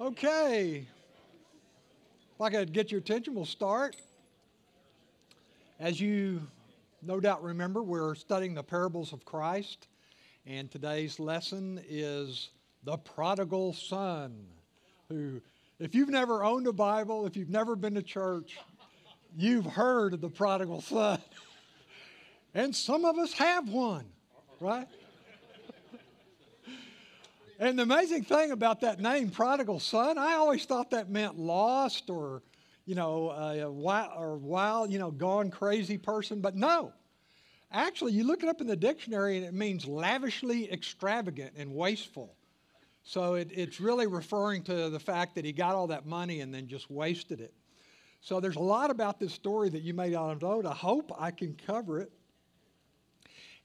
Okay. If I could get your attention, we'll start. As you no doubt remember, we're studying the parables of Christ, and today's lesson is the prodigal son, who, if you've never owned a Bible, if you've never been to church, you've heard of the prodigal son. And some of us have one, right? And the amazing thing about that name, prodigal son, I always thought that meant lost or, you know, a wild, you know, gone crazy person. But no, actually, you look it up in the dictionary and it means lavishly extravagant and wasteful. So it's really referring to the fact that he got all that money and then just wasted it. So there's a lot about this story that you may not know. I hope I can cover it.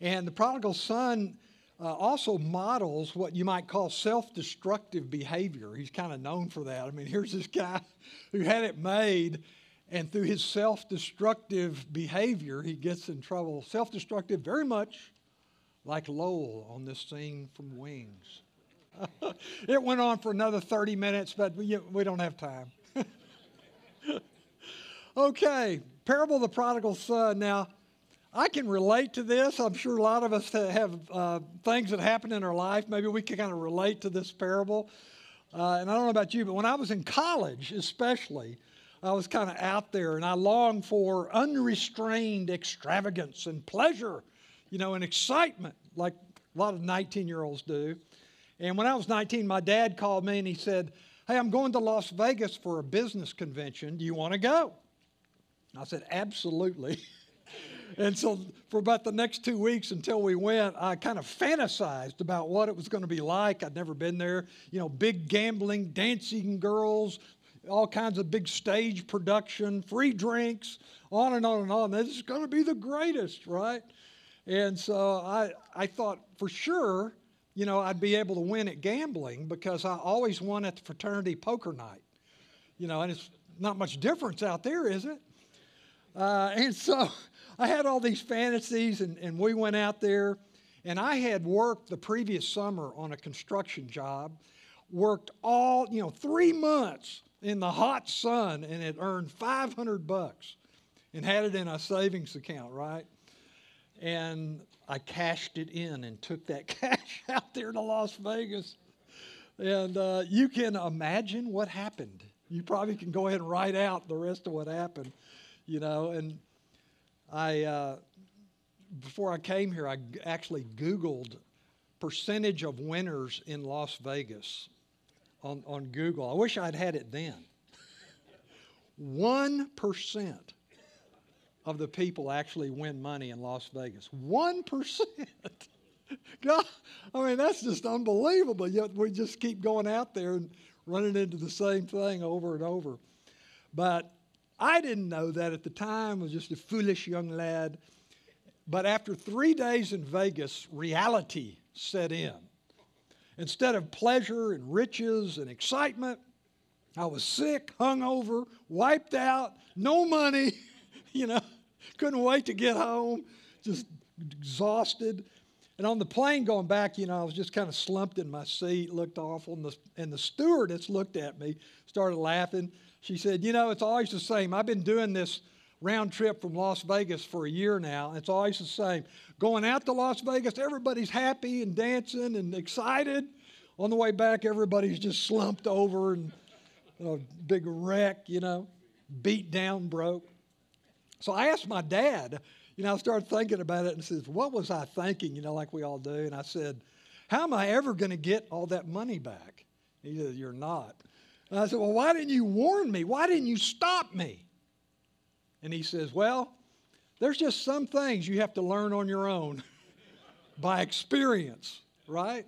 And the prodigal son also models what you might call self-destructive behavior. He's kind of known for that. I mean, here's this guy who had it made, and through his self-destructive behavior, he gets in trouble. Self-destructive, very much like Lowell on this scene from Wings. It went on for another 30 minutes, but we don't have time. Okay, parable of the prodigal son. Now, I can relate to this. I'm sure a lot of us have things that happen in our life. Maybe we can kind of relate to this parable. And I don't know about you, but when I was in college especially, I was kind of out there, and I longed for unrestrained extravagance and pleasure, you know, and excitement like a lot of 19-year-olds do. And when I was 19, my dad called me and he said, "Hey, I'm going to Las Vegas for a business convention. Do you want to go?" And I said, "Absolutely." And so for about the next 2 weeks until we went, I kind of fantasized about what it was going to be like. I'd never been there. You know, big gambling, dancing girls, all kinds of big stage production, free drinks, on and on and on. This is going to be the greatest, right? And so I thought for sure, you know, I'd be able to win at gambling because I always won at the fraternity poker night. You know, and it's not much difference out there, is it? And so I had all these fantasies, and we went out there. And I had worked the previous summer on a construction job, worked all, you know, 3 months in the hot sun, and had earned $500 and had it in a savings account, right? And I cashed it in and took that cash out there to Las Vegas. And you can imagine what happened. You probably can go ahead and write out the rest of what happened, you know. And I, before I came here, I actually Googled percentage of winners in Las Vegas on Google. I wish I'd had it then. 1% of the people actually win money in Las Vegas. 1%. God, I mean, that's just unbelievable. Yet we just keep going out there and running into the same thing over and over. But I didn't know that at the time. I was just a foolish young lad. But after 3 days in Vegas, reality set in. Instead of pleasure and riches and excitement, I was sick, hungover, wiped out, no money, you know, couldn't wait to get home, just exhausted. And on the plane going back, you know, I was just kind of slumped in my seat, looked awful, and the stewardess looked at me, started laughing. She said, "You know, it's always the same. I've been doing this round trip from Las Vegas for a year now. It's always the same. Going out to Las Vegas, everybody's happy and dancing and excited. On the way back, everybody's just slumped over and big wreck, you know, beat down, broke." So I asked my dad, you know, I started thinking about it and says, "What was I thinking?" You know, like we all do. And I said, "How am I ever going to get all that money back?" He said, "You're not." And I said, "Well, why didn't you warn me? Why didn't you stop me?" And he says, "Well, there's just some things you have to learn on your own by experience," right?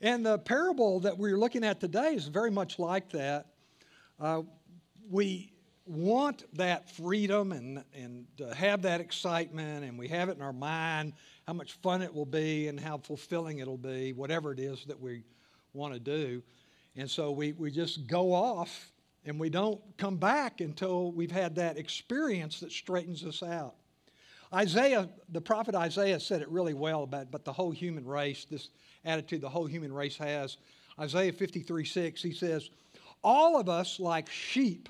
And the parable that we're looking at today is very much like that. We want that freedom and to have that excitement, and we have it in our mind, how much fun it will be and how fulfilling it'll be, whatever it is that we want to do. And so we just go off, and we don't come back until we've had that experience that straightens us out. Isaiah, the prophet Isaiah, said it really well about the whole human race, this attitude the whole human race has. Isaiah 53:6, he says, All of us, like sheep,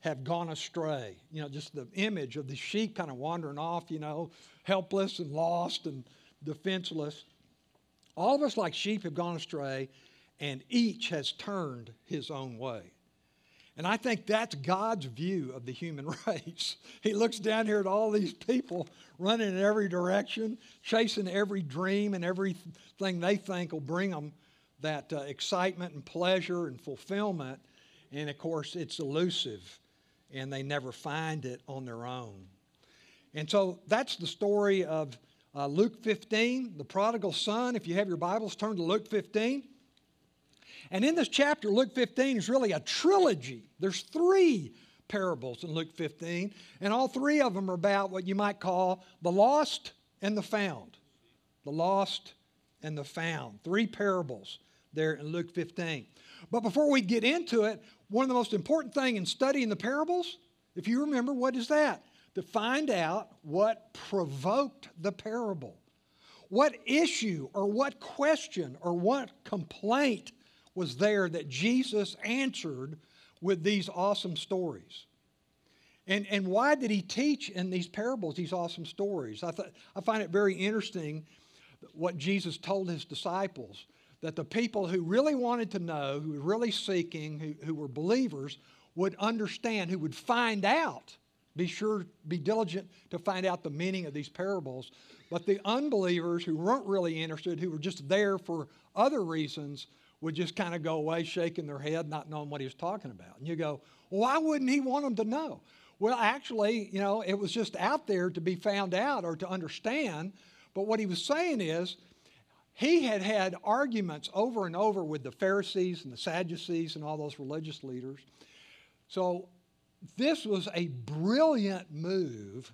have gone astray. You know, just the image of the sheep kind of wandering off, you know, helpless and lost and defenseless. All of us, like sheep, have gone astray, and each has turned his own way. And I think that's God's view of the human race. He looks down here at all these people running in every direction, chasing every dream and everything they think will bring them that excitement and pleasure and fulfillment. And, of course, it's elusive, and they never find it on their own. And so that's the story of Luke 15, the prodigal son. If you have your Bibles, turn to Luke 15. And in this chapter, Luke 15 is really a trilogy. There's three parables in Luke 15, and all three of them are about what you might call the lost and the found. The lost and the found. Three parables there in Luke 15. But before we get into it, one of the most important things in studying the parables, if you remember, what is that? To find out what provoked the parable. What issue or what question or what complaint was there that Jesus answered with these awesome stories? And why did he teach in these parables these awesome stories? I find it very interesting what Jesus told his disciples, that the people who really wanted to know, who were really seeking, who were believers, would understand, who would find out, be diligent to find out the meaning of these parables. But the unbelievers who weren't really interested, who were just there for other reasons, would just kind of go away shaking their head, not knowing what he was talking about. And you go, well, why wouldn't he want them to know? Well, actually, you know, it was just out there to be found out or to understand. But what he was saying is, he had had arguments over and over with the Pharisees and the Sadducees and all those religious leaders. So this was a brilliant move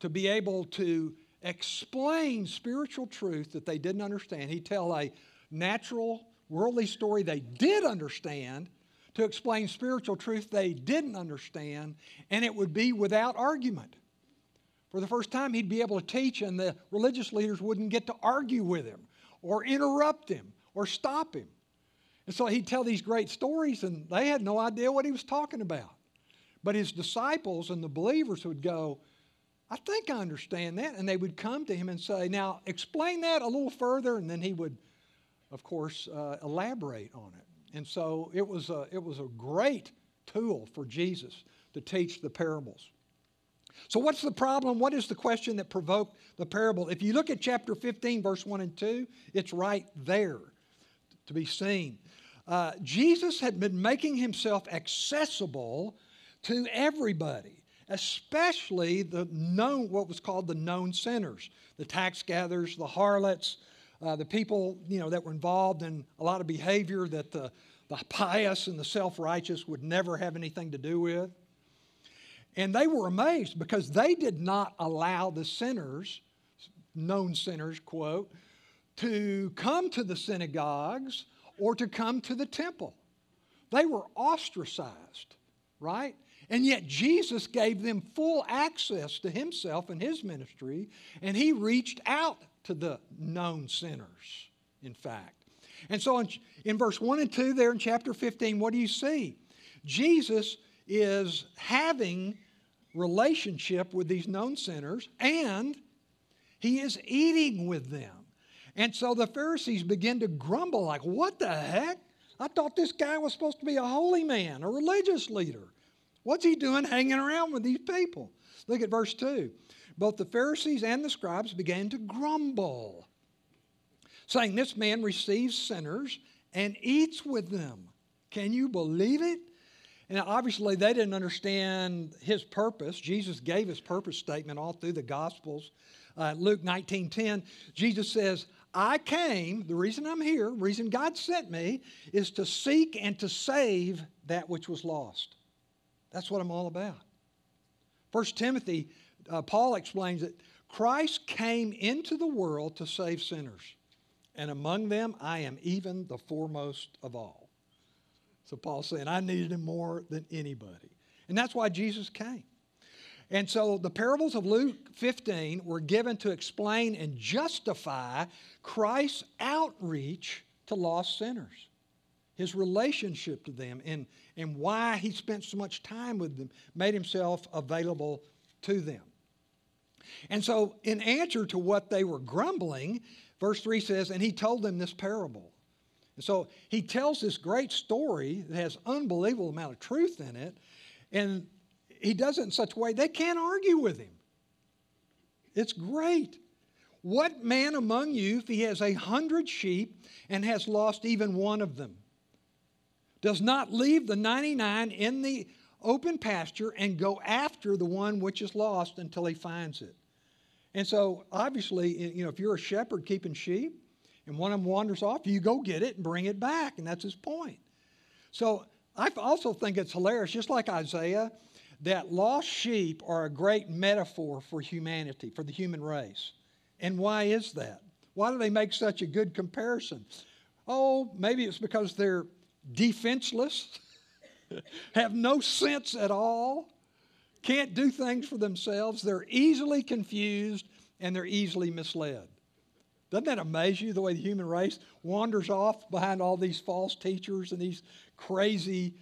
to be able to explain spiritual truth that they didn't understand. He'd tell a natural worldly story they did understand to explain spiritual truth they didn't understand, and it would be without argument. For the first time, he'd be able to teach, and the religious leaders wouldn't get to argue with him or interrupt him or stop him. And so he'd tell these great stories, and they had no idea what he was talking about. But his disciples and the believers would go, I think I understand that. And they would come to him and say, now explain that a little further, and then he would, of course, elaborate on it. And so it was a great tool for Jesus to teach the parables. So what's the problem? What is the question that provoked the parable? If you look at chapter 15, verse 1 and 2, it's right there to be seen. Jesus had been making himself accessible to everybody, especially what was called the known sinners, the tax gatherers, the harlots, the people, you know, that were involved in a lot of behavior that the pious and the self-righteous would never have anything to do with. And they were amazed because they did not allow the sinners, known sinners, quote, to come to the synagogues or to come to the temple. They were ostracized, right? And yet Jesus gave them full access to himself and his ministry, and he reached out to the known sinners, in fact. And so in verse 1 and 2 there in chapter 15, what do you see? Jesus is having relationship with these known sinners, and he is eating with them. And so the Pharisees begin to grumble, like, what the heck? I thought this guy was supposed to be a holy man, a religious leader. What's he doing hanging around with these people? Look at verse 2. Both the Pharisees and the scribes began to grumble, saying, this man receives sinners and eats with them. Can you believe it? And obviously they didn't understand his purpose. Jesus gave his purpose statement all through the Gospels. Luke 19:10, Jesus says, I came, the reason I'm here, the reason God sent me, is to seek and to save that which was lost. That's what I'm all about. 1 Timothy Paul explains that Christ came into the world to save sinners, and among them I am even the foremost of all. So Paul's saying, I needed him more than anybody. And that's why Jesus came. And so the parables of Luke 15 were given to explain and justify Christ's outreach to lost sinners. His relationship to them and why he spent so much time with them, made himself available to them. And so in answer to what they were grumbling, verse 3 says, and he told them this parable. And so he tells this great story that has unbelievable amount of truth in it, and he does it in such a way they can't argue with him. It's great. What man among you, if he has 100 sheep and has lost even one of them, does not leave the 99 in the open pasture and go after the one which is lost until he finds it? And so obviously, you know, if you're a shepherd keeping sheep and one of them wanders off, you go get it and bring it back. And that's his point. So I also think it's hilarious, just like Isaiah, that lost sheep are a great metaphor for humanity, for the human race. And why is that? Why do they make such a good comparison? Oh, maybe it's because they're defenseless, have no sense at all, can't do things for themselves. They're easily confused and they're easily misled. Doesn't that amaze you, the way the human race wanders off behind all these false teachers and these crazy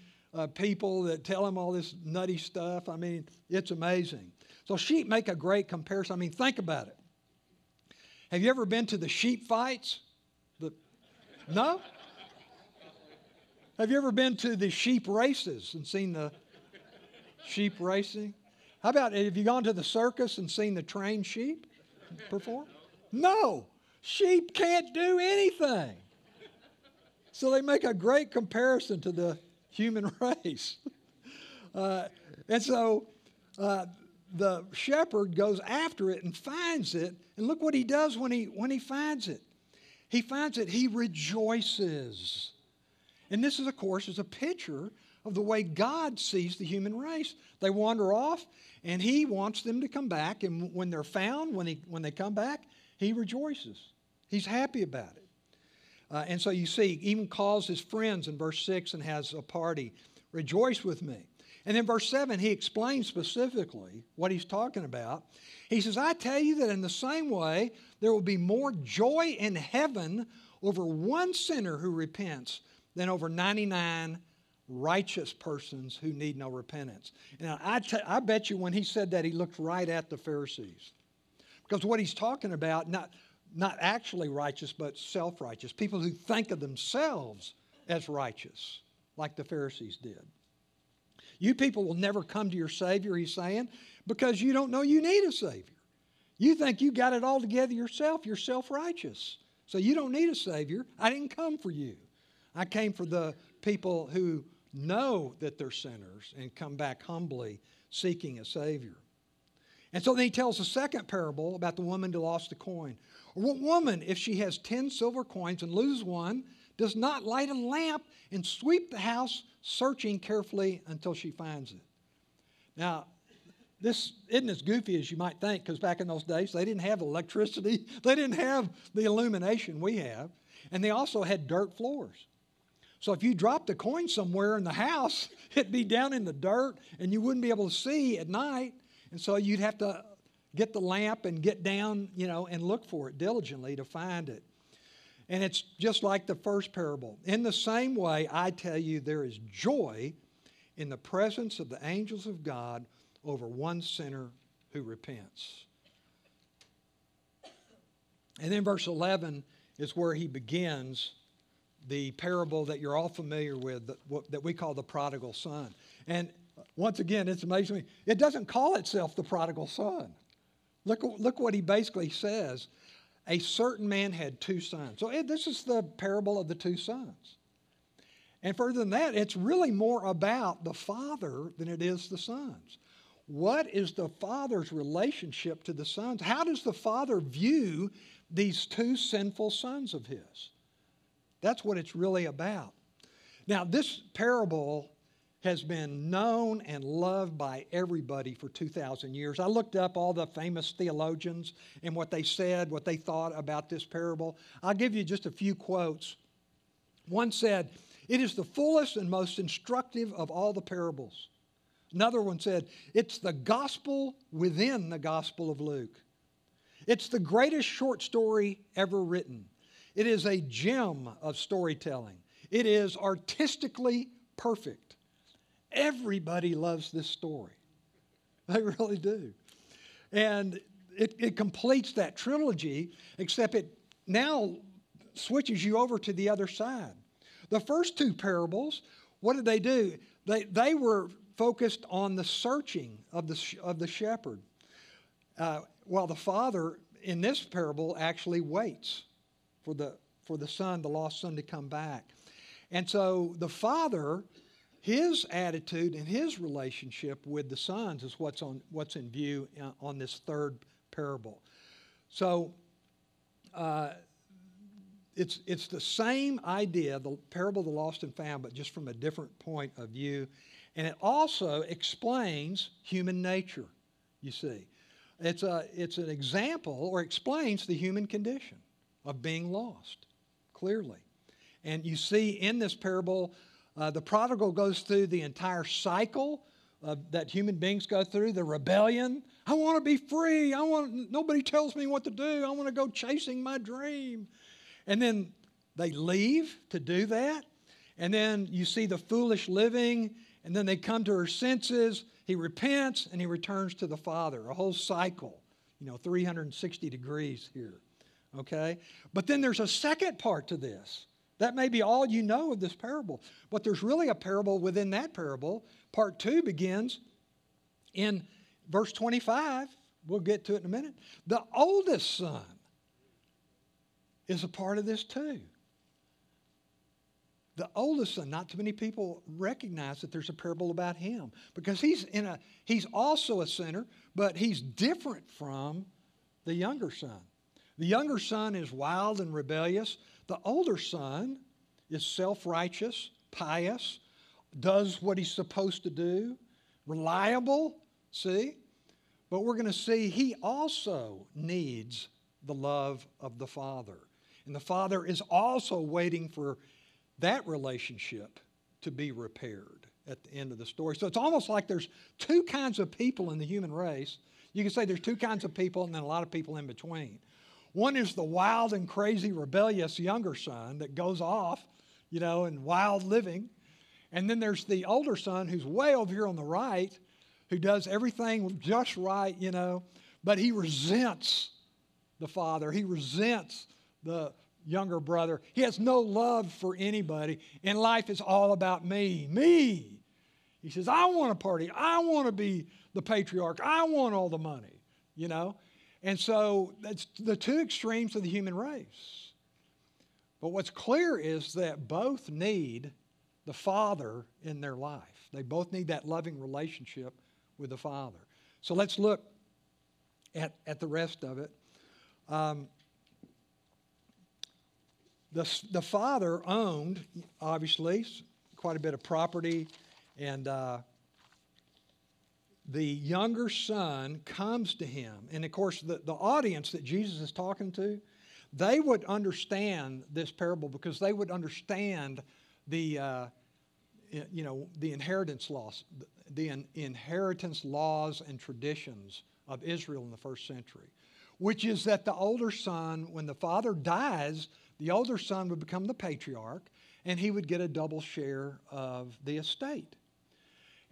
people that tell them all this nutty stuff? I mean, it's amazing. So sheep make a great comparison. I mean, think about it. Have you ever been to the sheep fights? No? Have you ever been to the sheep races and seen the sheep racing? How about, have you gone to the circus and seen the trained sheep perform? No. Sheep can't do anything. So they make a great comparison to the human race. And so the shepherd goes after it and finds it. And look what he does when he finds it. He finds it, he rejoices. And this is, of course, is a picture of the way God sees the human race. They wander off, and he wants them to come back. And when they're found, when they come back, he rejoices. He's happy about it. And so you see, even calls his friends in verse 6 and has a party. Rejoice with me. And then verse 7, he explains specifically what he's talking about. He says, I tell you that in the same way, there will be more joy in heaven over one sinner who repents than over 99 righteous persons who need no repentance. Now, I bet you when he said that, he looked right at the Pharisees. Because what he's talking about, not actually righteous, but self-righteous. People who think of themselves as righteous, like the Pharisees did. You people will never come to your Savior, he's saying, because you don't know you need a Savior. You think you got it all together yourself. You're self-righteous. So you don't need a Savior. I didn't come for you. I came for the people who know that they're sinners and come back humbly seeking a Savior. And so then he tells the second parable about the woman who lost a coin. What woman, if she has 10 silver coins and loses one, does not light a lamp and sweep the house, searching carefully until she finds it? Now, this isn't as goofy as you might think, because back in those days, they didn't have electricity. They didn't have the illumination we have. And they also had dirt floors. So if you dropped a coin somewhere in the house, it'd be down in the dirt and you wouldn't be able to see at night. And so you'd have to get the lamp and get down, you know, and look for it diligently to find it. And it's just like the first parable. In the same way, I tell you, there is joy in the presence of the angels of God over one sinner who repents. And then verse 11 is where he begins the parable that you're all familiar with, that we call the prodigal son. And once again, it's amazing to me. It doesn't call itself the prodigal son. Look what he basically says. A certain man had 2 sons. So this is the parable of the 2 sons. And further than that, it's really more about the father than it is the sons. What is the father's relationship to the sons? How does the father view these 2 sinful sons of his? That's what it's really about. Now, this parable has been known and loved by everybody for 2,000 years. I looked up all the famous theologians and what they said, what they thought about this parable. I'll give you just a few quotes. One said, "It is the fullest and most instructive of all the parables." Another one said, "It's the gospel within the Gospel of Luke." "It's the greatest short story ever written." "It is a gem of storytelling." It is artistically perfect. Everybody loves this story. They really do. And it completes that trilogy, except it now switches you over to the other side. The first two parables, what did they do? They were focused on the searching of the shepherd, while the father in this parable actually waits for the son, the lost son, to come back. And so the father, his attitude and his relationship with the sons is what's in view on this third parable. So it's the same idea, the parable of the lost and found, but just from a different point of view. And it also explains human nature, you see. It's an example, or explains the human condition of being lost, clearly. And you see in this parable, the prodigal goes through the entire cycle that human beings go through, the rebellion. I want to be free. Nobody tells me what to do. I want to go chasing my dream. And then they leave to do that. And then you see the foolish living. And then they come to her senses. He repents and he returns to the Father. A whole cycle, 360 degrees here. Okay? But then there's a second part to this. That may be all you know of this parable. But there's really a parable within that parable. Part 2 begins in verse 25. We'll get to it in a minute. The oldest son is a part of this too. The oldest son, not too many people recognize that there's a parable about him, because he's also a sinner, but he's different from the younger son. The younger son is wild and rebellious. The older son is self-righteous, pious, does what he's supposed to do, reliable, see? But we're going to see he also needs the love of the Father. And the Father is also waiting for that relationship to be repaired at the end of the story. So it's almost like there's two kinds of people in the human race. You can say there's two kinds of people and then a lot of people in between. One is the wild and crazy, rebellious younger son that goes off, in wild living. And then there's the older son who's way over here on the right, who does everything just right, but he resents the father. He resents the younger brother. He has no love for anybody. And life is all about me, me. He says, I want a party. I want to be the patriarch. I want all the money, And so that's the two extremes of the human race. But what's clear is that both need the Father in their life. They both need that loving relationship with the Father. So let's look at the rest of it. The Father owned, obviously, quite a bit of property, and the younger son comes to him. And, of course, the audience that Jesus is talking to, they would understand this parable because they would understand the inheritance laws, inheritance laws and traditions of Israel in the first century, which is that the older son, when the father dies, the older son would become the patriarch, and he would get a double share of the estate.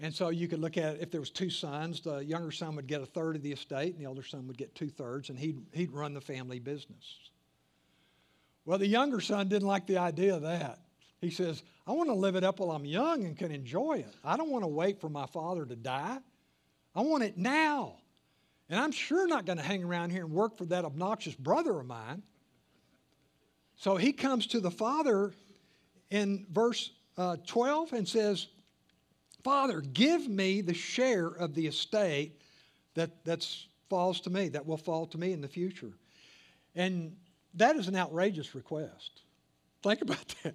And so you could look at it, if there was two sons, the younger son would get a third of the estate and the older son would get two-thirds, and he'd run the family business. Well, the younger son didn't like the idea of that. He says, I want to live it up while I'm young and can enjoy it. I don't want to wait for my father to die. I want it now. And I'm sure not going to hang around here and work for that obnoxious brother of mine. So he comes to the father in verse 12 and says, Father, give me the share of the estate that will fall to me in the future. And that is an outrageous request. Think about that.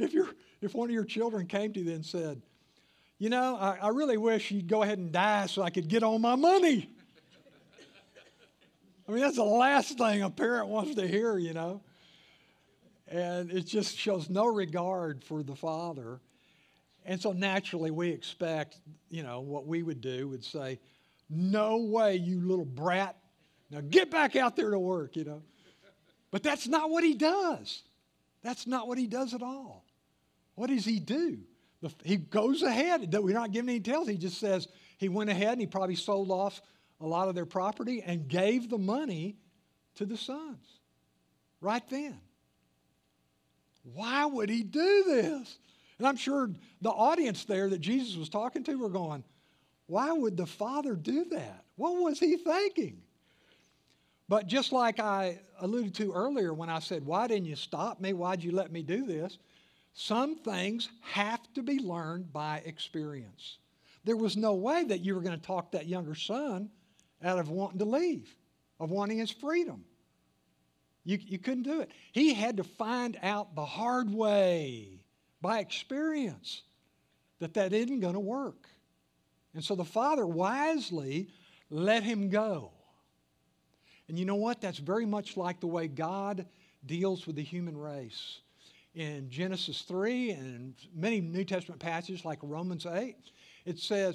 If one of your children came to you and said, I really wish you'd go ahead and die so I could get all my money. I mean, that's the last thing a parent wants to hear, And it just shows no regard for the father. And so naturally we expect, what we would do would say, no way, you little brat. Now get back out there to work, But that's not what he does. That's not what he does at all. What does he do? He goes ahead. We're not giving any details. He just says he went ahead and he probably sold off a lot of their property and gave the money to the sons right then. Why would he do this? And I'm sure the audience there that Jesus was talking to were going, why would the father do that? What was he thinking? But just like I alluded to earlier when I said, why didn't you stop me? Why'd you let me do this? Some things have to be learned by experience. There was no way that you were going to talk that younger son out of wanting to leave, of wanting his freedom. You couldn't do it. He had to find out the hard way by experience that isn't going to work. And so the father wisely let him go. And you know what? That's very much like the way God deals with the human race. In Genesis 3 and many New Testament passages like Romans 1, it says,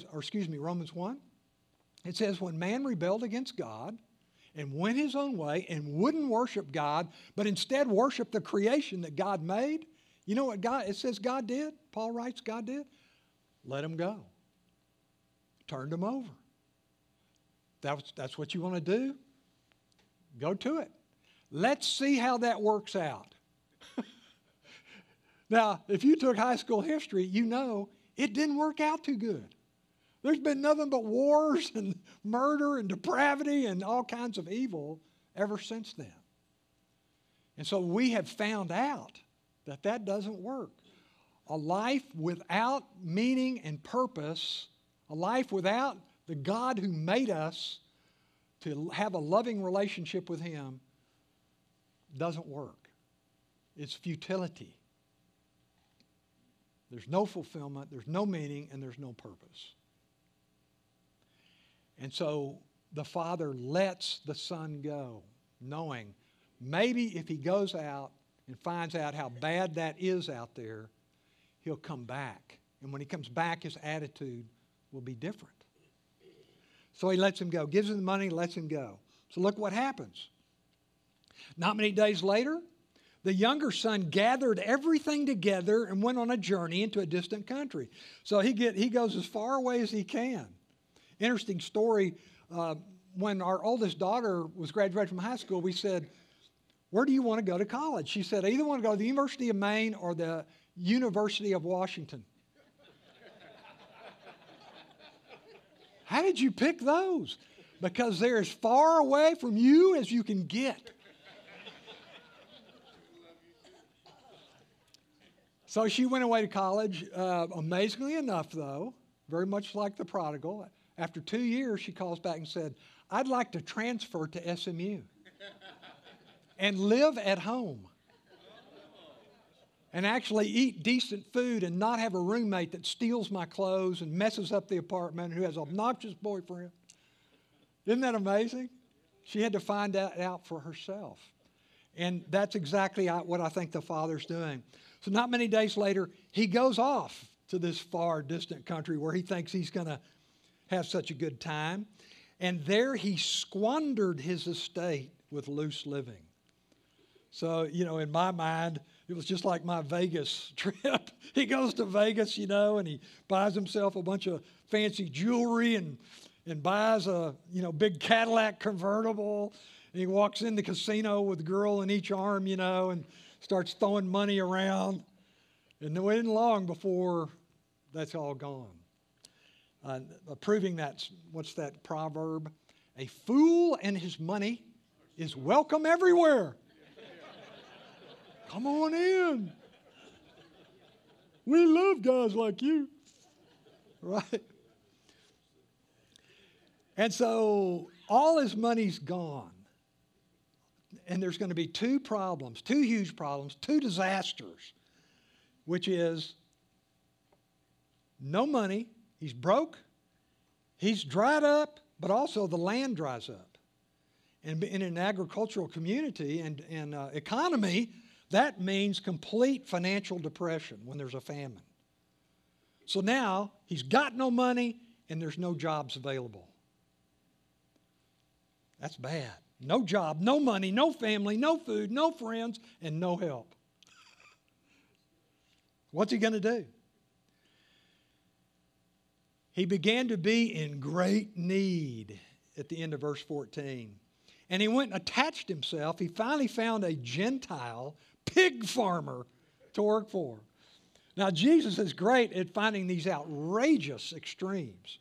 when man rebelled against God and went his own way and wouldn't worship God, but instead worshiped the creation that God made, you know what it says God did? Paul writes God did? Let him go. Turned him over. That's what you want to do? Go to it. Let's see how that works out. Now, if you took high school history, you know it didn't work out too good. There's been nothing but wars and murder and depravity and all kinds of evil ever since then. And so we have found out that doesn't work. A life without meaning and purpose, a life without the God who made us, to have a loving relationship with him doesn't work. It's futility. There's no fulfillment, there's no meaning, and there's no purpose. And so the father lets the son go, knowing maybe if he goes out and finds out how bad that is out there, he'll come back. And when he comes back, his attitude will be different. So he lets him go, gives him the money, lets him go. So look what happens. Not many days later, the younger son gathered everything together and went on a journey into a distant country. So he goes as far away as he can. Interesting story. When our oldest daughter was graduating from high school, we said, where do you want to go to college? She said, I either want to go to the University of Maine or the University of Washington. How did you pick those? Because they're as far away from you as you can get. So she went away to college. Amazingly enough, though, very much like the prodigal, after 2 years, she calls back and said, I'd like to transfer to SMU and live at home and actually eat decent food and not have a roommate that steals my clothes and messes up the apartment and who has an obnoxious boyfriend. Isn't that amazing? She had to find that out for herself. And that's exactly what I think the father's doing. So not many days later, he goes off to this far distant country where he thinks he's going to have such a good time. And there he squandered his estate with loose living. So, you know, in my mind, it was just like my Vegas trip. He goes to Vegas, you know, and he buys himself a bunch of fancy jewelry and buys a, big Cadillac convertible. And he walks in the casino with a girl in each arm, and starts throwing money around. And it wasn't long before that's all gone. Proving that, what's that proverb? A fool and his money is welcome everywhere. Come on in. We love guys like you. Right? And so all his money's gone. And there's going to be two problems, two huge problems, two disasters, which is no money, he's broke, he's dried up, but also the land dries up. And in an agricultural community and economy, that means complete financial depression when there's a famine. So now he's got no money and there's no jobs available. That's bad. No job, no money, no family, no food, no friends, and no help. What's he going to do? He began to be in great need at the end of verse 14. And he went and attached himself. He finally found a Gentile pig farmer to work for him. Now, Jesus is great at finding these outrageous extremes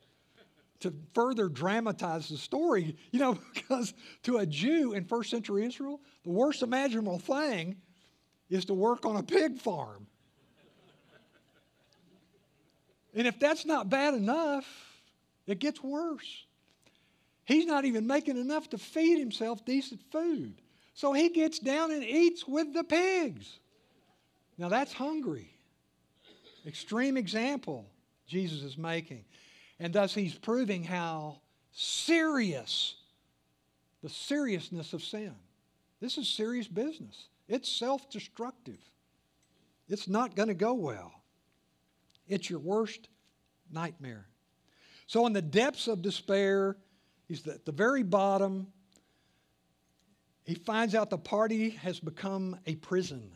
to further dramatize the story. You know, because to a Jew in first century Israel, the worst imaginable thing is to work on a pig farm. And if that's not bad enough, it gets worse. He's not even making enough to feed himself decent food. So he gets down and eats with the pigs. Now that's hungry. Extreme example Jesus is making. And thus he's proving how serious, the seriousness of sin. This is serious business. It's self-destructive. It's not going to go well. It's your worst nightmare. So in the depths of despair, he's at the very bottom. He finds out the party has become a prison.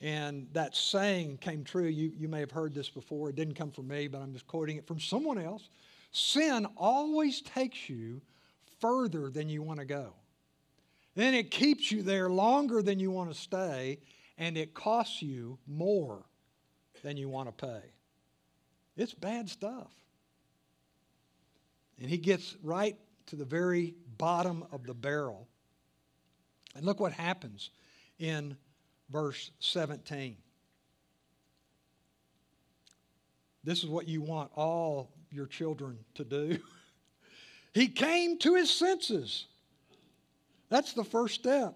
And that saying came true. You may have heard this before. It didn't come from me, but I'm just quoting it from someone else. Sin always takes you further than you want to go. Then it keeps you there longer than you want to stay, and it costs you more than you want to pay. It's bad stuff. And he gets right to the very bottom of the barrel. And look what happens in verse 17. This is what you want all your children to do. He came to his senses. That's the first step.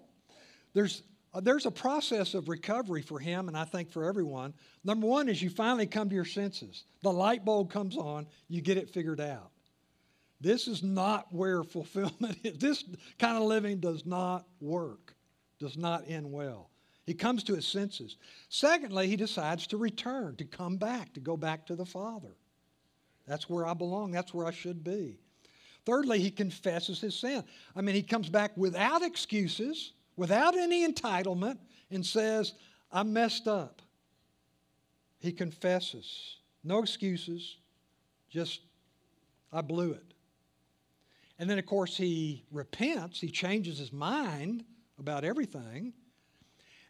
There's a process of recovery for him, and I think for everyone. Number one is you finally come to your senses. The light bulb comes on. You get it figured out. This is not where fulfillment is. This kind of living does not work, does not end well. He comes to his senses. Secondly, he decides to return, to come back, to go back to the Father. That's where I belong. That's where I should be. Thirdly, he confesses his sin. I mean, he comes back without excuses, without any entitlement, and says, I messed up. He confesses. No excuses, just I blew it. And then, of course, he repents. He changes his mind about everything.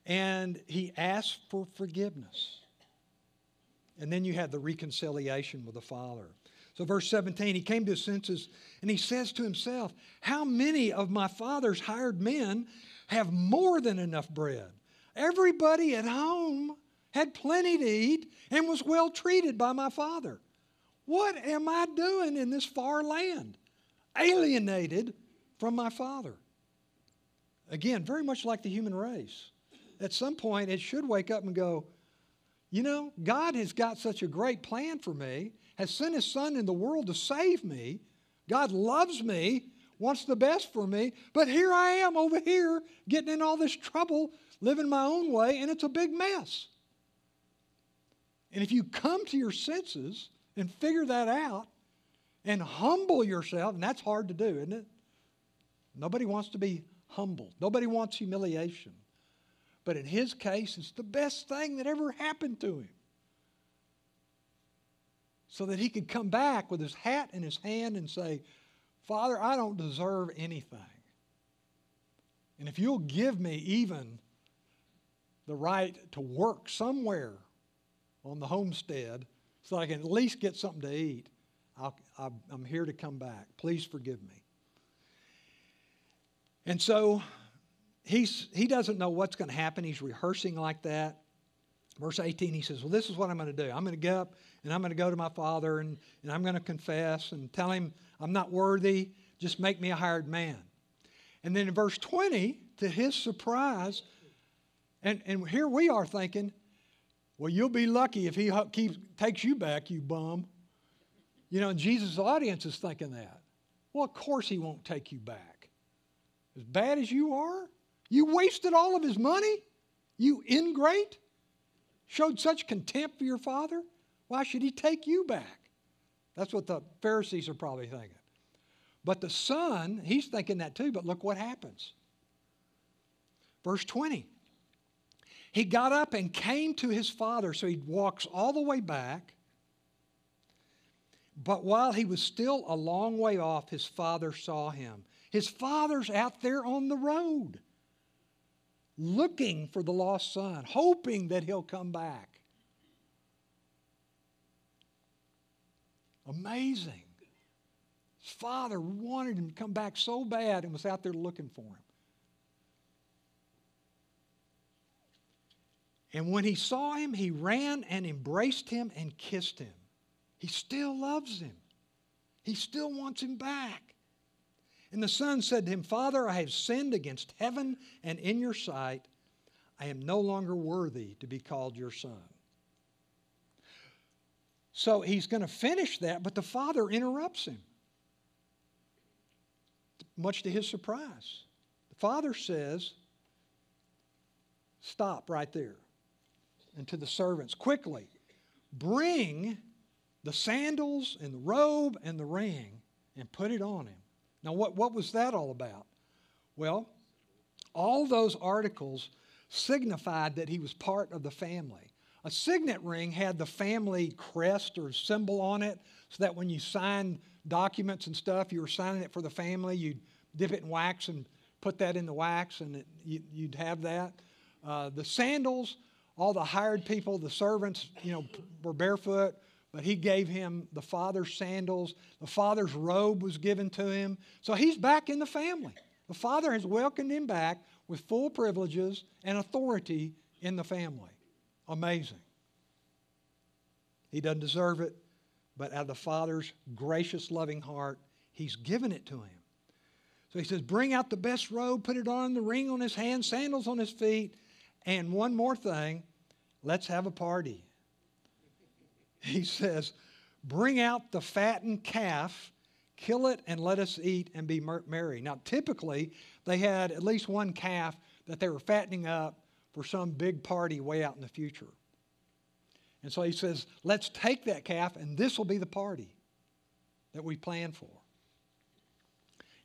And he asks for forgiveness. And then you have the reconciliation with the Father. So verse 17, he came to his senses and he says to himself, how many of my father's hired men have more than enough bread? Everybody at home had plenty to eat and was well treated by my father. What am I doing in this far land, alienated from my father? Again, very much like the human race. At some point, it should wake up and go, you know, God has got such a great plan for me, has sent his son in the world to save me. God loves me, wants the best for me, but here I am over here getting in all this trouble, living my own way, and it's a big mess. And if you come to your senses and figure that out and humble yourself, and that's hard to do, isn't it? Nobody wants to be humbled. Nobody wants humiliation. But in his case, it's the best thing that ever happened to him. So that he could come back with his hat in his hand and say, Father, I don't deserve anything. And if you'll give me even the right to work somewhere on the homestead so I can at least get something to eat, I'm here to come back. Please forgive me. And so he doesn't know what's going to happen. He's rehearsing like that. Verse 18, he says, well, this is what I'm going to do. I'm going to get up, and I'm going to go to my father, and I'm going to confess and tell him I'm not worthy. Just make me a hired man. And then in verse 20, to his surprise, and here we are thinking, well, you'll be lucky if he takes you back, you bum. You know, and Jesus' audience is thinking that. Well, of course he won't take you back. As bad as you are, you wasted all of his money, you ingrate. Showed such contempt for your father, why should he take you back? That's what the Pharisees are probably thinking. But the son, he's thinking that too, but look what happens. Verse 20. He got up and came to his father. So he walks all the way back. But while he was still a long way off, his father saw him. His father's out there on the road, looking for the lost son, hoping that he'll come back. Amazing. His father wanted him to come back so bad and was out there looking for him. And when he saw him, he ran and embraced him and kissed him. He still loves him. He still wants him back. And the son said to him, Father, I have sinned against heaven and in your sight. I am no longer worthy to be called your son. So he's going to finish that, but the father interrupts him, much to his surprise. The father says, stop right there. And to the servants, quickly, bring the sandals and the robe and the ring and put it on him. Now, what was that all about? Well, all those articles signified that he was part of the family. A signet ring had the family crest or symbol on it, so that when you signed documents and stuff, you were signing it for the family. You'd dip it in wax and put that in the wax, and you'd have that. The sandals, all the hired people, the servants, were barefoot. But he gave him the father's sandals. The father's robe was given to him. So he's back in the family. The father has welcomed him back with full privileges and authority in the family. Amazing. He doesn't deserve it, but out of the father's gracious, loving heart, he's given it to him. So he says, bring out the best robe, put it on, the ring on his hand, sandals on his feet, and one more thing, let's have a party. He says, bring out the fattened calf, kill it, and let us eat and be merry. Now, typically, they had at least one calf that they were fattening up for some big party way out in the future. And so he says, let's take that calf, and this will be the party that we plan for.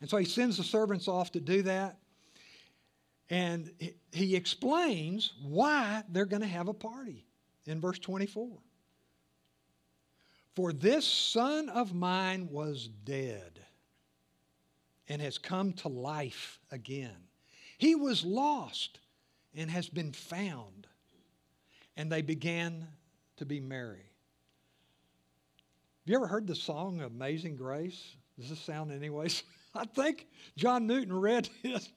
And so he sends the servants off to do that. And he explains why they're going to have a party in verse 24. For this son of mine was dead and has come to life again. He was lost and has been found. And they began to be merry. Have you ever heard the song Amazing Grace? Does this sound anyways? I think John Newton read this.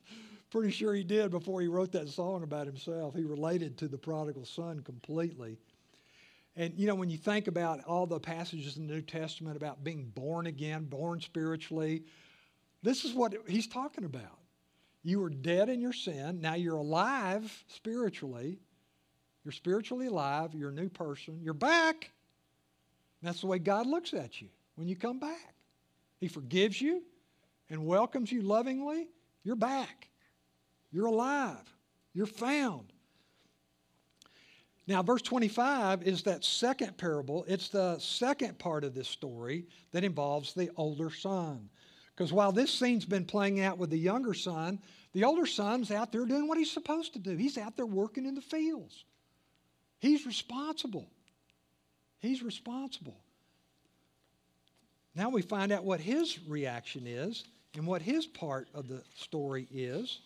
Pretty sure he did before he wrote that song about himself. He related to the prodigal son completely. And, when you think about all the passages in the New Testament about being born again, born spiritually, this is what he's talking about. You were dead in your sin. Now you're alive spiritually. You're spiritually alive. You're a new person. You're back. And that's the way God looks at you when you come back. He forgives you and welcomes you lovingly. You're back. You're alive. You're found. Now, verse 25 is that second parable. It's the second part of this story that involves the older son. Because while this scene's been playing out with the younger son, the older son's out there doing what he's supposed to do. He's out there working in the fields. He's responsible. He's responsible. Now we find out what his reaction is and what his part of the story is.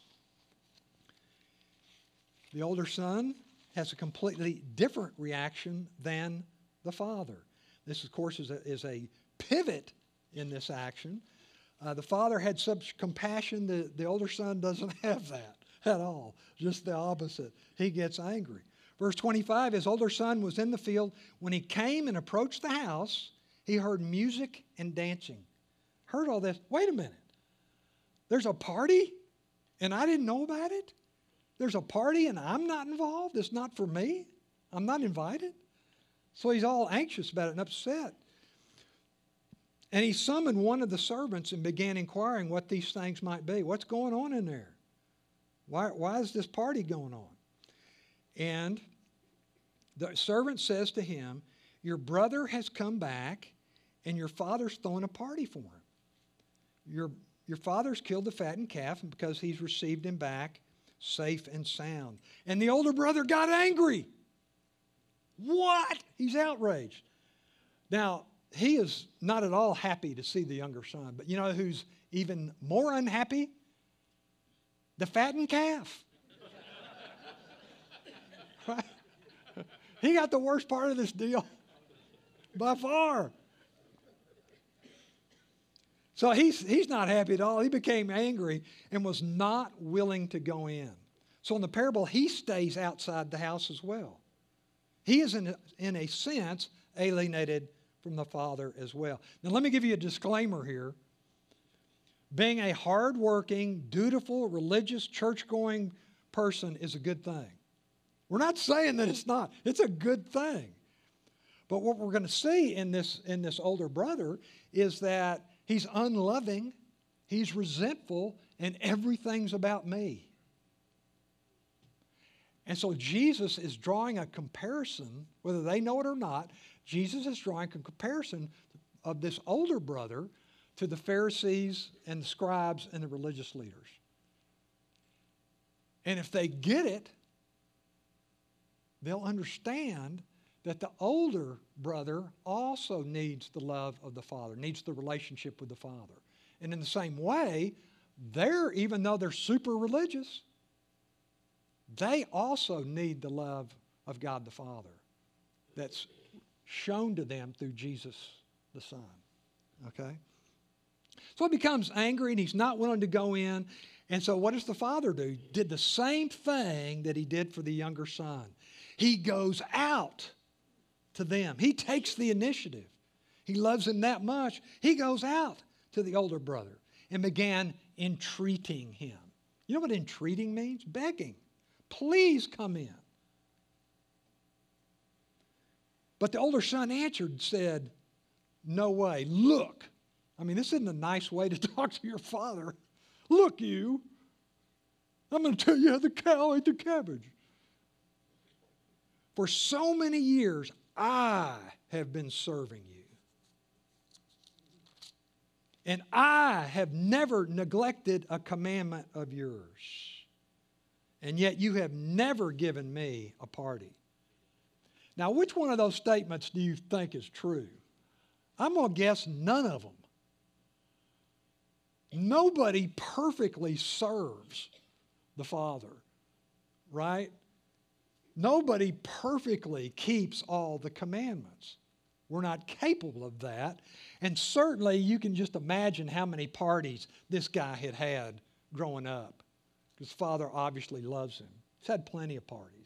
The older son has a completely different reaction than the father. This, of course, is a pivot in this action. The father had such compassion that the older son doesn't have that at all. Just the opposite. He gets angry. Verse 25, his older son was in the field. When he came and approached the house, he heard music and dancing. Heard all this. Wait a minute. There's a party and I didn't know about it? There's a party and I'm not involved. It's not for me. I'm not invited. So he's all anxious about it and upset. And he summoned one of the servants and began inquiring what these things might be. What's going on in there? Why is this party going on? And the servant says to him, your brother has come back and your father's throwing a party for him. Your father's killed the fattened calf because he's received him back safe and sound. And the older brother got angry. What? He's outraged. Now, he is not at all happy to see the younger son. But you know who's even more unhappy? The fattened calf. Right? He got the worst part of this deal by far. So he's not happy at all. He became angry and was not willing to go in. So in the parable, he stays outside the house as well. He is, in a sense, alienated from the Father as well. Now, let me give you a disclaimer here. Being a hardworking, dutiful, religious, church-going person is a good thing. We're not saying that it's not. It's a good thing. But what we're going to see in this older brother is that he's unloving, he's resentful, and everything's about me. And so Jesus is drawing a comparison, whether they know it or not, Jesus is drawing a comparison of this older brother to the Pharisees and the scribes and the religious leaders. And if they get it, they'll understand that the older brother also needs the love of the Father, needs the relationship with the Father. And in the same way, even though they're super religious, they also need the love of God the Father that's shown to them through Jesus the Son. Okay? So he becomes angry and he's not willing to go in. And so what does the Father do? He did the same thing that he did for the younger son. He goes out to them. He takes the initiative. He loves him that much. He goes out to the older brother and began entreating him. You know what entreating means? Begging. Please come in. But the older son answered and said, no way. Look. I mean, this isn't a nice way to talk to your father. Look, you. I'm going to tell you how the cow ate the cabbage. For so many years, I have been serving you. And I have never neglected a commandment of yours. And yet you have never given me a party. Now, which one of those statements do you think is true? I'm going to guess none of them. Nobody perfectly serves the Father, right? Nobody perfectly keeps all the commandments. We're not capable of that. And certainly you can just imagine how many parties this guy had had growing up. Because Father obviously loves him. He's had plenty of parties.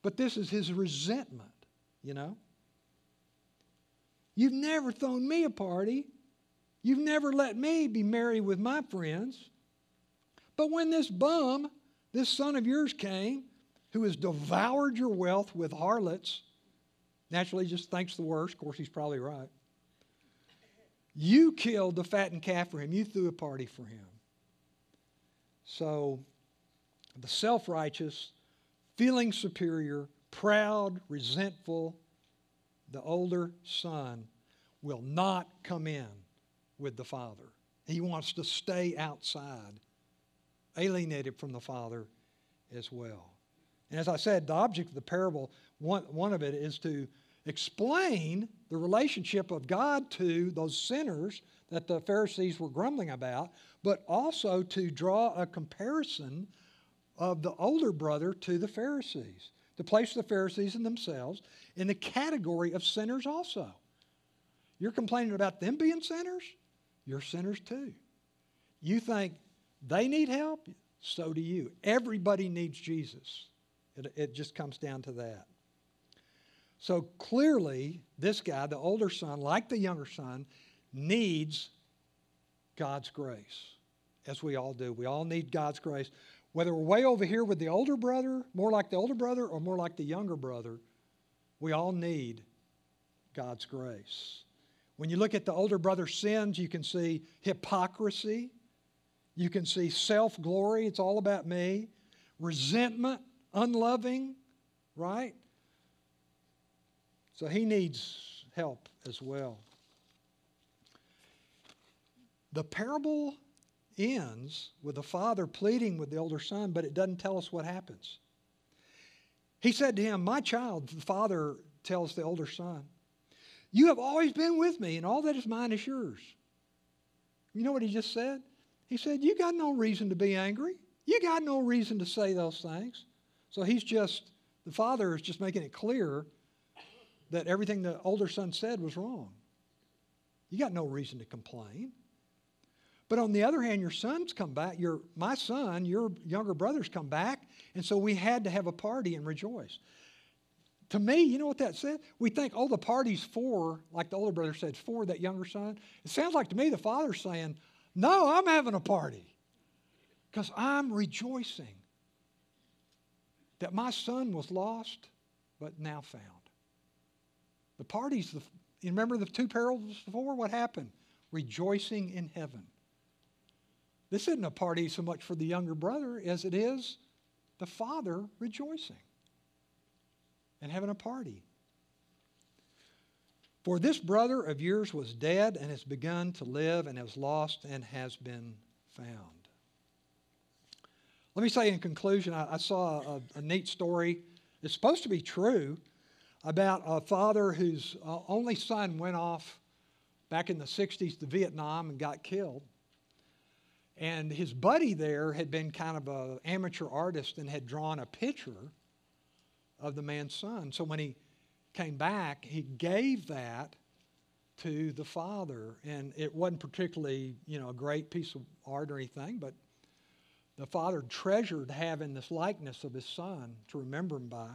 But this is his resentment, you know. You've never thrown me a party. You've never let me be merry with my friends. But when this bum, this son of yours came, who has devoured your wealth with harlots, naturally just thinks the worst. Of course, he's probably right. You killed the fattened calf for him. You threw a party for him. So the self-righteous, feeling superior, proud, resentful, the older son will not come in with the Father. He wants to stay outside, alienated from the Father as well. And as I said, the object of the parable, one of it is to explain the relationship of God to those sinners that the Pharisees were grumbling about, but also to draw a comparison of the older brother to the Pharisees, to place the Pharisees and themselves in the category of sinners also. You're complaining about them being sinners? You're sinners too. You think they need help? So do you. Everybody needs Jesus. It just comes down to that. So clearly, this guy, the older son, like the younger son, needs God's grace, as we all do. We all need God's grace. Whether we're way over here with the older brother, more like the older brother, or more like the younger brother, we all need God's grace. When you look at the older brother's sins, you can see hypocrisy. You can see self-glory. It's all about me. Resentment. Unloving, right? So he needs help as well. The parable ends with the father pleading with the older son, but it doesn't tell us what happens. He said to him, "My child," the father tells the older son, "you have always been with me, and all that is mine is yours." You know what he just said? He said, "You got no reason to be angry. You got no reason to say those things." So the father is just making it clear that everything the older son said was wrong. You got no reason to complain. But on the other hand, your son's come back. My son, your younger brother's come back, and so we had to have a party and rejoice. To me, you know what that said? We think, oh, the party's for, like the older brother said, for that younger son. It sounds like to me the father's saying, no, I'm having a party because I'm rejoicing that my son was lost but now found. The party's, you remember the two parables before? What happened? Rejoicing in heaven. This isn't a party so much for the younger brother as it is the father rejoicing and having a party. For this brother of yours was dead and has begun to live, and has lost and has been found. Let me say in conclusion, I saw a neat story. It's supposed to be true, about a father whose only son went off back in the 60s to Vietnam and got killed. And his buddy there had been kind of an amateur artist and had drawn a picture of the man's son. So when he came back, he gave that to the father. And it wasn't particularly, a great piece of art or anything, but the father treasured having this likeness of his son to remember him by.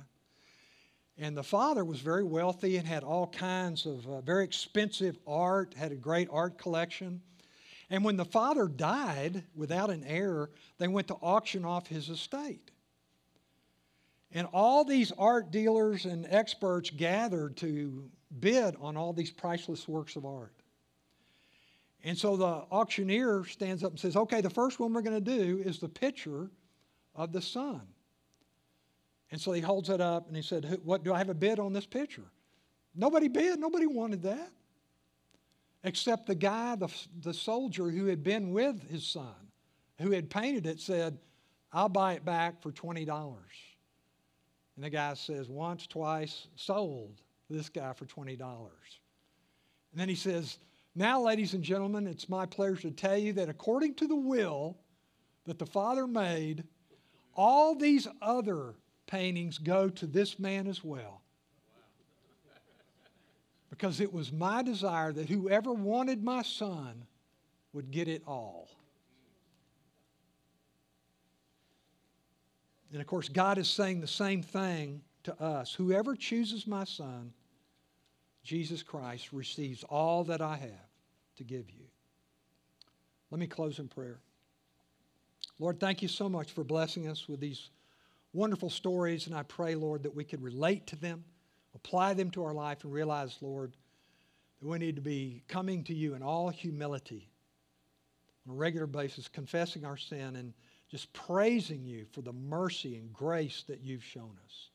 And the father was very wealthy and had all kinds of very expensive art, had a great art collection. And when the father died without an heir, they went to auction off his estate. And all these art dealers and experts gathered to bid on all these priceless works of art. And so the auctioneer stands up and says, okay, the first one we're going to do is the picture of the son. And so he holds it up and he said, what, do I have a bid on this picture? Nobody bid. Nobody wanted that. Except the guy, the soldier who had been with his son, who had painted it, said, I'll buy it back for $20. And the guy says, once, twice, sold this guy for $20. And then he says, now, ladies and gentlemen, it's my pleasure to tell you that according to the will that the father made, all these other paintings go to this man as well. Because it was my desire that whoever wanted my son would get it all. And of course, God is saying the same thing to us. Whoever chooses my son, Jesus Christ, receives all that I have to give you. Let me close in prayer. Lord, thank you so much for blessing us with these wonderful stories, and I pray, Lord, that we could relate to them, apply them to our life, and realize, Lord, that we need to be coming to you in all humility on a regular basis, confessing our sin and just praising you for the mercy and grace that you've shown us.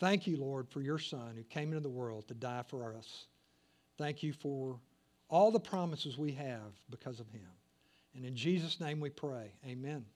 Thank you, Lord, for your Son who came into the world to die for us. Thank you for all the promises we have because of him. And in Jesus' name we pray. Amen.